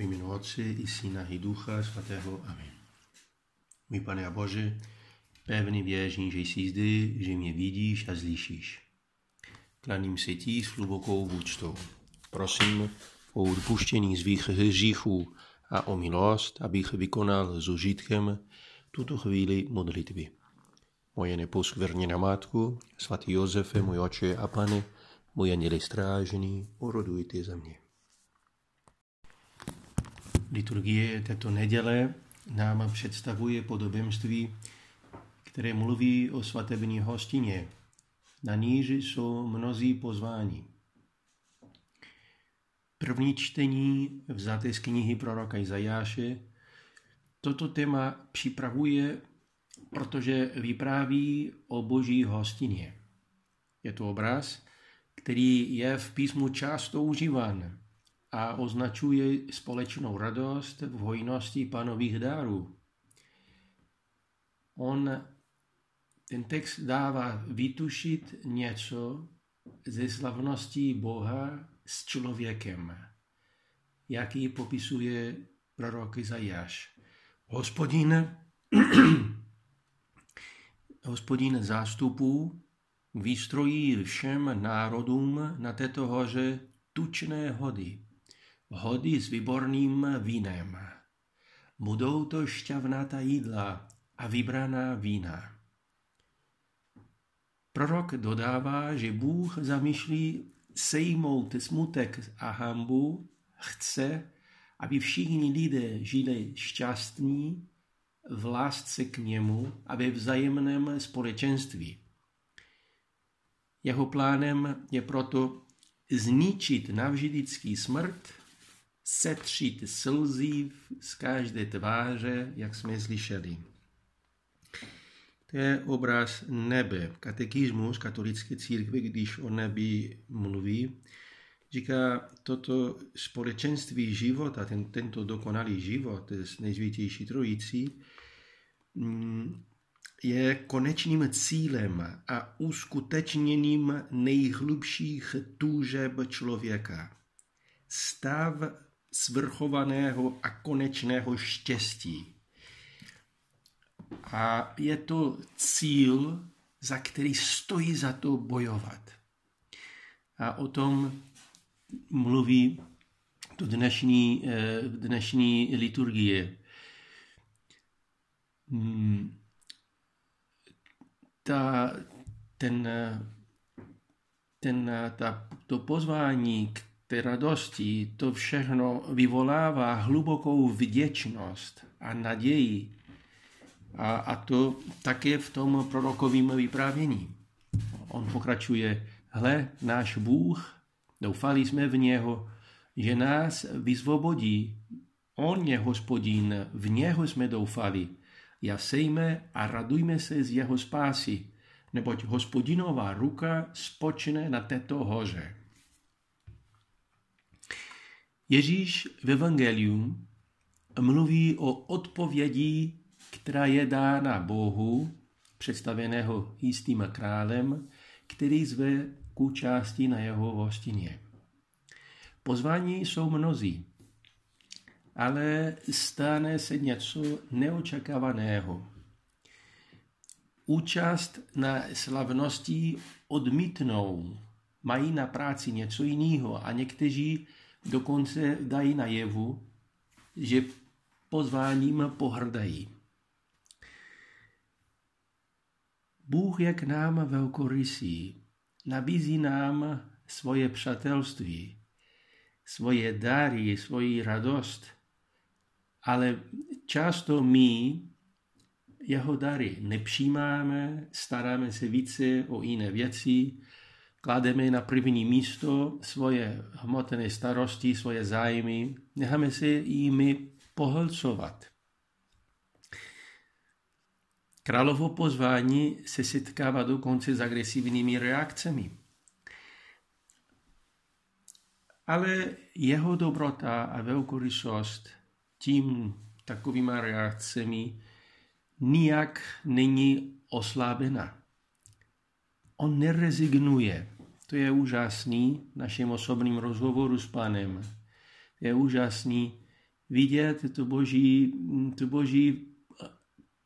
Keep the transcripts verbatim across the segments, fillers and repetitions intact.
Ve jménu Otce i Syna i Ducha Svatého. Amen. Můj Pane a Bože, pevně věřím, že jsi zde, že mě vidíš a slyšíš. Klaním se ti s hlubokou úctou. Prosím o odpuštění svých hříchů a o milost, abych vykonal s užitkem tuto chvíli modlitby. Moje neposkvrněná matko, svatý Josefe, můj oče a pane, můj anděli strážný, orodujte za mě. Liturgie této neděle nám představuje podobenství, které mluví o svatební hostině. Na níž jsou mnozí pozváni. První čtení vzaté z knihy proroka Izajáše toto téma připravuje, protože vypráví o boží hostině. Je to obraz, který je v písmu často užívan a označuje společnou radost v hojnosti Pánových darů. On ten text dává vytušit něco ze slavnosti Boha s člověkem, jaký popisuje prorok Izajáš. Hospodin, Hospodin zástupů vystrojí všem národům na této hoře tučné hody, hody s výborným vínem. Budou to šťavnatá jídla a vybraná vína. Prorok dodává, že Bůh zamýšlí sejmout smutek a hanbu, chce, aby všichni lidé žili šťastní v lásce k němu a ve vzájemném společenství. Jeho plánem je proto zničit navždycky smrt, setřít slzy z každé tváře, jak jsme slyšeli. To je obraz nebe. Katekismus katolické církve, když o nebi mluví, říká, toto společenství života, ten, tento dokonalý život z nejsvětější trojicí, je konečným cílem a uskutečněním nejhlubších tužeb člověka. Stav svrchovaného a konečného štěstí. A je to cíl, za který stojí za to bojovat. A o tom mluví to dnešní, dnešní liturgie. Ta, ten, ten, ta, to pozvání k té radosti, to všechno vyvolává hlubokou vděčnost a naději. A, a to také v tom prorokovém vyprávění. On pokračuje, hle, náš Bůh, doufali jsme v něho, že nás vyzvobodí. On je hospodin, v něho jsme doufali. Jasejme a radujme se z jeho spásy, neboť hospodinová ruka spočine na této hoře. Ježíš v evangelium mluví o odpovědi, která je dána Bohu, představeného jistým králem, který zve k účasti na jeho hostině. Pozvání jsou mnozí, ale stane se něco neočekávaného. Účast na slavnosti odmítnou, mají na práci něco jiného a někteří dokonce dají najevu, že pozváním pohrdají. Bůh je k nám velkorysý, nabízí nám svoje přátelství, svoje dary, svoji radost, ale často my jeho dary nepřijímáme, staráme se více o jiné věci, klademe na první místo svoje hmotné starosti, svoje zájmy, necháme se jimi pohlcovat. Královo pozvání se setkává dokonce s agresivními reakcemi. Ale jeho dobrota a velkorysost tím takovými reakcemi nijak není oslabena. On nerezignuje. To je úžasný v našem osobním rozhovoru s Panem. Je úžasný vidět tu boží, tu boží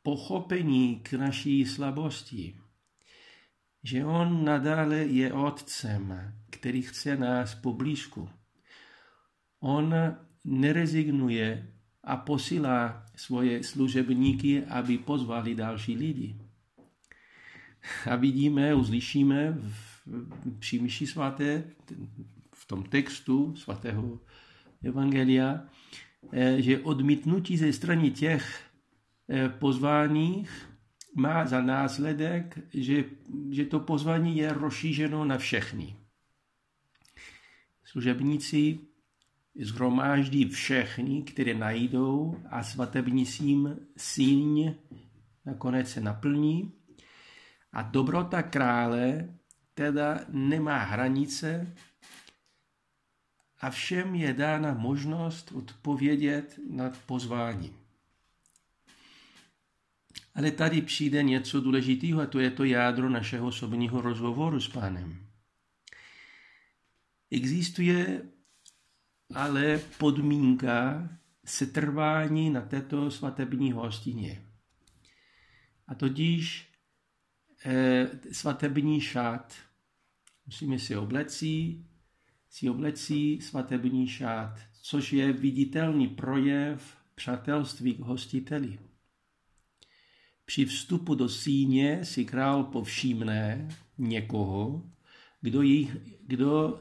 pochopení k naší slabosti. Že on nadále je otcem, který chce nás poblízku. On nerezignuje a posílá svoje služebníky, aby pozvali další lidi. A vidíme, uslyšíme při mši svaté, v tom textu svatého evangelia, že odmítnutí ze strany těch pozvaných má za následek, že, že to pozvání je rozšířeno na všechny. Služebníci zhromáždí všechny, které najdou, a svatební síň nakonec se naplní. A dobrota krále teda nemá hranice a všem je dána možnost odpovědět na pozvání. Ale tady přijde něco důležitého, a to je to jádro našeho osobního rozhovoru s Pánem. Existuje ale podmínka setrvání na této svatební hostině. A totiž eh, svatební šát. Musíme si oblecí, si oblecí svatební šát, což je viditelný projev přátelství k hostiteli. Při vstupu do síně si král povšimne někoho, kdo, jich, kdo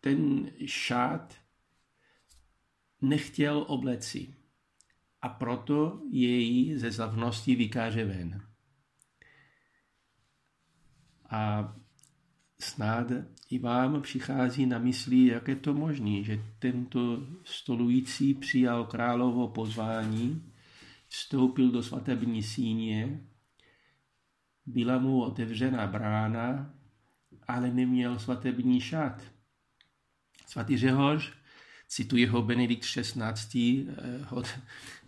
ten šát nechtěl obleci, a proto jej ze slavnosti vykáže ven. A snad i vám přichází na mysli, jak je to možné, že tento stolující přijal královo pozvání, vstoupil do svatební síně, byla mu otevřena brána, ale neměl svatební šát. Svatý Řehoř, cituje ho Benedikt šestnáctý, od,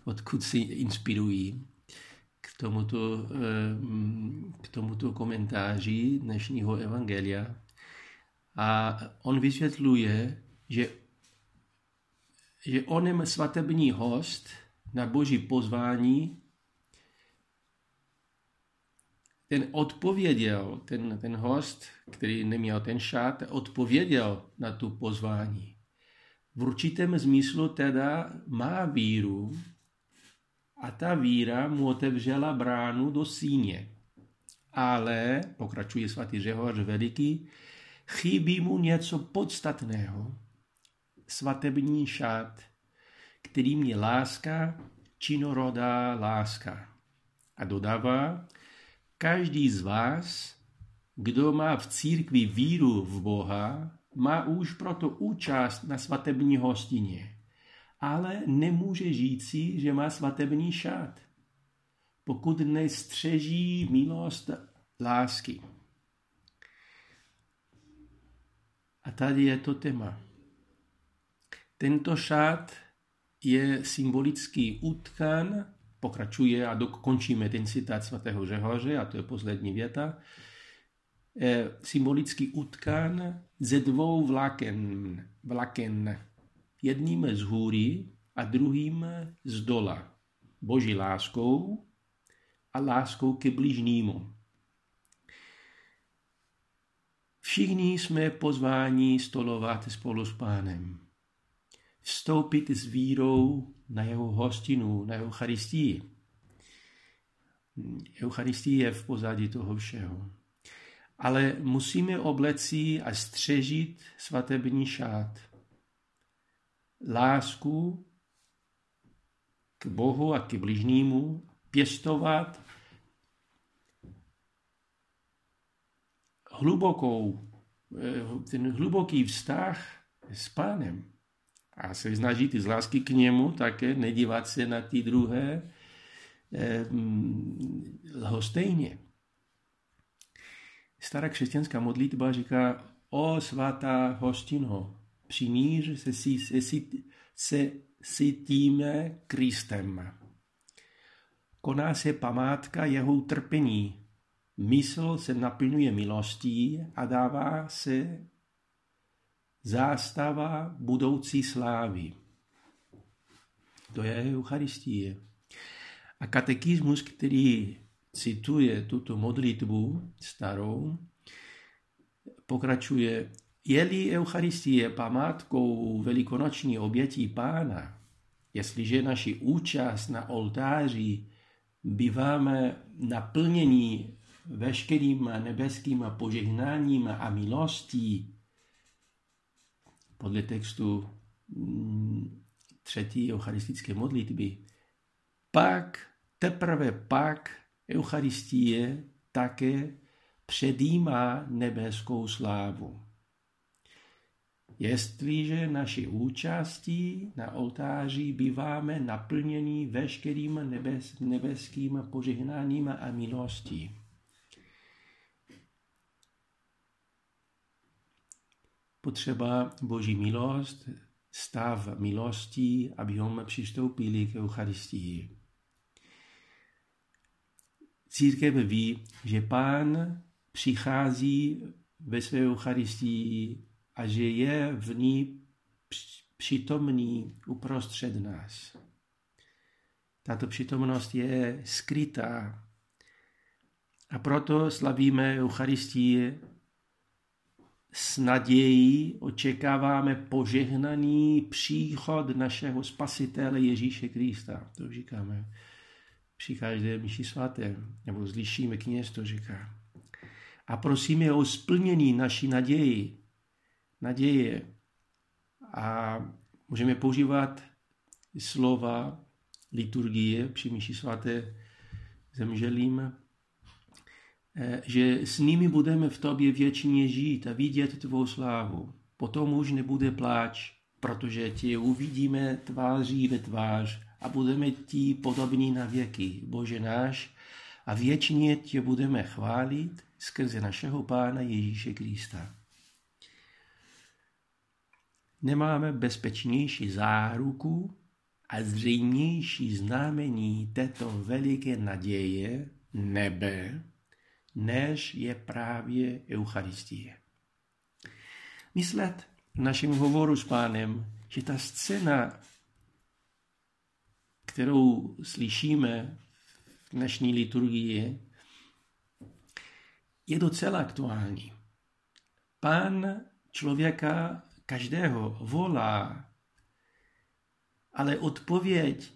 odkud si inspirují k tomuto, k tomuto komentáři dnešního evangelia. A on vysvětluje, že, že onem svatební host na boží pozvání, ten odpověděl, ten, ten host, který neměl ten šát, odpověděl na tu pozvání. V určitém smyslu teda má víru a ta víra mu otevřela bránu do síně. Ale, pokračuje svatý Řehoř Veliký, chybí mu něco podstatného. Svatební šát, kterým je láska, činorodá láska. A dodává, každý z vás, kdo má v církvi víru v Boha, má už proto účast na svatební hostině, ale nemůže říci, že má svatební šát, pokud nestřeží milost lásky. A tady je to téma. Tento šát je symbolický utkan, pokračuje a dokončíme ten citát svatého Řehoře, a to je poslední věta, e, symbolický utkan ze dvou vláken, vláken, jedním z hůry a druhým z dola, boží láskou a láskou ke bližnímu. Všichni jsme pozváni stolovat spolu s Pánem. Vstoupit s vírou na jeho hostinu, na Eucharistii. Eucharistie je v pozadí toho všeho. Ale musíme oblecí a střežit svatební šát. Lásku k Bohu a k bližnímu, pěstovat hlubokou, ten hluboký vztah s Pánem. A se snažit z lásky k němu také, nedívat se na ty druhé eh, lhostejně. Stará křesťanská modlitba říká: o svatá hostino, přiníž se, se, se, se, se sytíme Kristem. Koná se památka jeho utrpení, mysl se naplňuje milostí a dává se zástava budoucí slávy. To je Eucharistie. A katechismus, který cituje tuto modlitbu starou, pokračuje, je-li Eucharistie památkou velikonoční oběti Pána, jestliže naši účast na oltáři býváme naplněni veškerým nebeským požehnáním a milostí, podle textu třetí eucharistické modlitby, pak, teprve pak, Eucharistie také předjímá nebeskou slávu. Jestliže naši účastí na oltáři býváme naplněni veškerým nebes, nebeským požehnáním a milostí. Potřeba Boží milost, stav milosti, abychom přistoupili k Eucharistii. Církev ví, že Pán přichází ve své Eucharistii a že je v ní přítomný uprostřed nás. Tato přítomnost je skrytá a proto slavíme Eucharistii s nadějí, očekáváme požehnaný příchod našeho Spasitele Ježíše Krista. To říkáme při každé mši svaté, nebo slyšíme kněz to říká. A prosíme o splnění naší naději. naděje. A můžeme používat slova liturgie při mši svaté zemřelým, že s nimi budeme v tobě věčně žít a vidět tvou slávu. Potom už nebude pláč, protože tě uvidíme tváří ve tvář a budeme ti podobní na věky, Bože náš, a věčně tě budeme chválit skrze našeho Pána Ježíše Krista. Nemáme bezpečnější záruku a zřejmější znamení této veliké naděje nebe, než je právě Eucharistie. Myslet v našem hovoru s Pánem, že ta scéna, kterou slyšíme v dnešní liturgii, je docela aktuální. Pán člověka každého volá, ale odpověď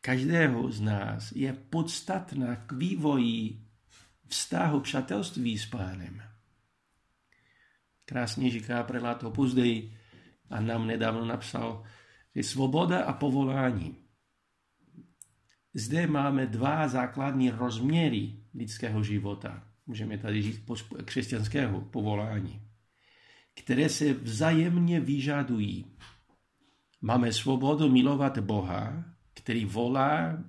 každého z nás je podstatná k vývoji vztahu přátelství s Pánem. Krásně říká prelát Opusdej a nám nedávno napsal, že svoboda a povolání. Zde máme dva základní rozměry lidského života. Můžeme tady říct křesťanského povolání, které se vzájemně vyžadují. Máme svobodu milovat Boha, který volá,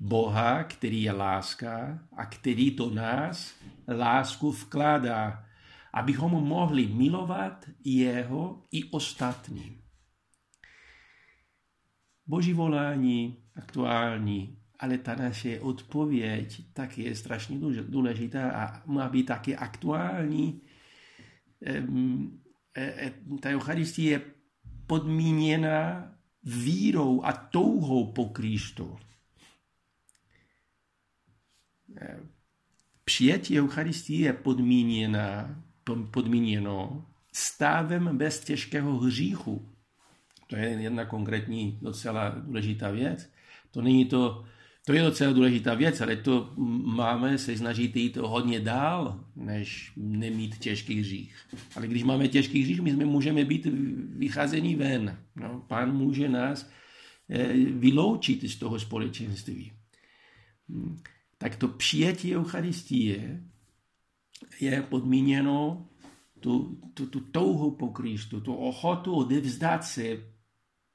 Boha, který je láska a který do nás lásku vkládá, abychom mohli milovat jeho i ostatní. Boží volání aktuální, ale ta naše odpověď taky je strašně důležitá a má být taky aktuální. Ta Eucharistie je podmíněna vírou a touhou po Kristu. Přijetí Eucharistie je podmíněna, podmíněno stavem bez těžkého hříchu. To je jedna konkrétní docela důležitá věc. To není to, to je docela důležitá věc, ale to máme se snažit jít hodně dál, než nemít těžký hřích. Ale když máme těžký hřích, my jsme můžeme být vycházení ven. No, Pán může nás vyloučit z toho společenství. Tak to přijetí Eucharistie je podmíněno tu, tu, tu touhu po Kristu, tu ochotu odevzdat se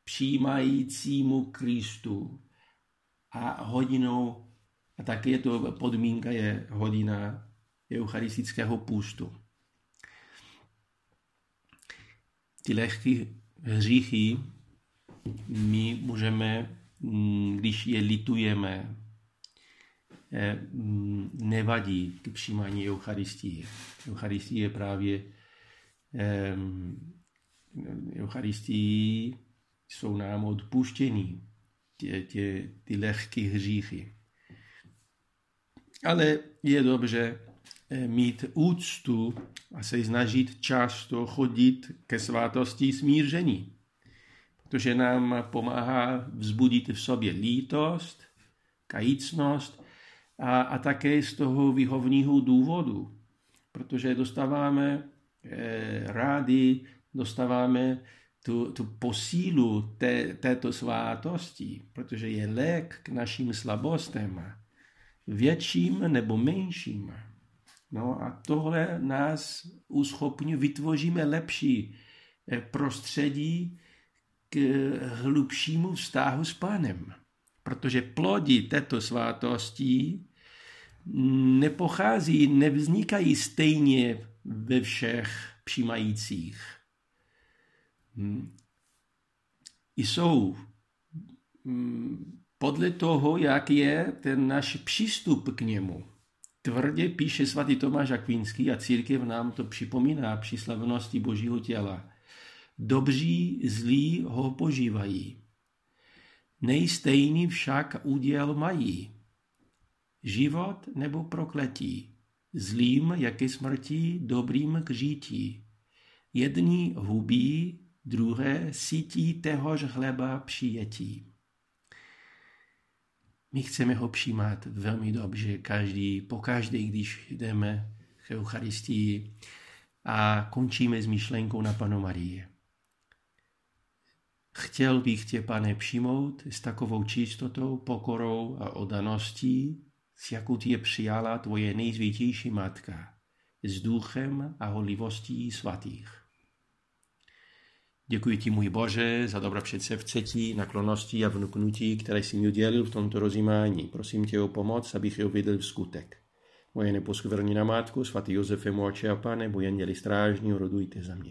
přijímajícímu Kristu a hodinou, a také je to podmínka, je hodina eucharistického půstu. Ty lehké hříchy my můžeme, když je litujeme, nevadí k přijímání Eucharistie. Eucharistie je právě Eucharistii jsou nám odpuštěny tě, tě, ty lehké hříchy. Ale je dobře mít úctu a se snažit často chodit ke svátosti smíření, protože nám pomáhá vzbudit v sobě lítost, kajícnost a, a také z toho vyhovního důvodu, protože dostáváme eh, rádi, dostáváme tu, tu posílu té, této svátosti, protože je lék k našim slabostem, větším nebo menším. No a tohle nás uschopňuje, vytvoříme lepší prostředí k hlubšímu vztahu s Pánem. Protože plody této svátosti nepochází, nevznikají stejně ve všech přijímajících. Jsou podle toho, jak je ten náš přístup k němu. Tvrdě píše svatý Tomáš Akvínský a církev nám to připomíná při slavnosti Božího těla. Dobří zlí ho požívají. Nejstejný však úděl mají. Život nebo prokletí. Zlým, jak i smrti, dobrým k žití. Jedni hubí, druhé sytí téhož chleba přijetí. My chceme ho přijímat velmi dobře, každý, po každé, když jdeme k Eucharistii a končíme s myšlenkou na Pannu Marii. Chtěl bych tě, Pane, přijmout s takovou čistotou, pokorou a oddaností, s jakou tě přijala tvoje nejsvětější matka, s duchem a horlivostí svatých. Děkuji ti, můj Bože, za dobro předsevzetí, naklonosti a vnuknutí, které jsi mi udělil v tomto rozjímání. Prosím tě o pomoc, abych je uviděl v skutek. Moje neposkvrněná matko, svatý Josefe, můj oče a Pane, boji anděli strážní, rodujte za mě.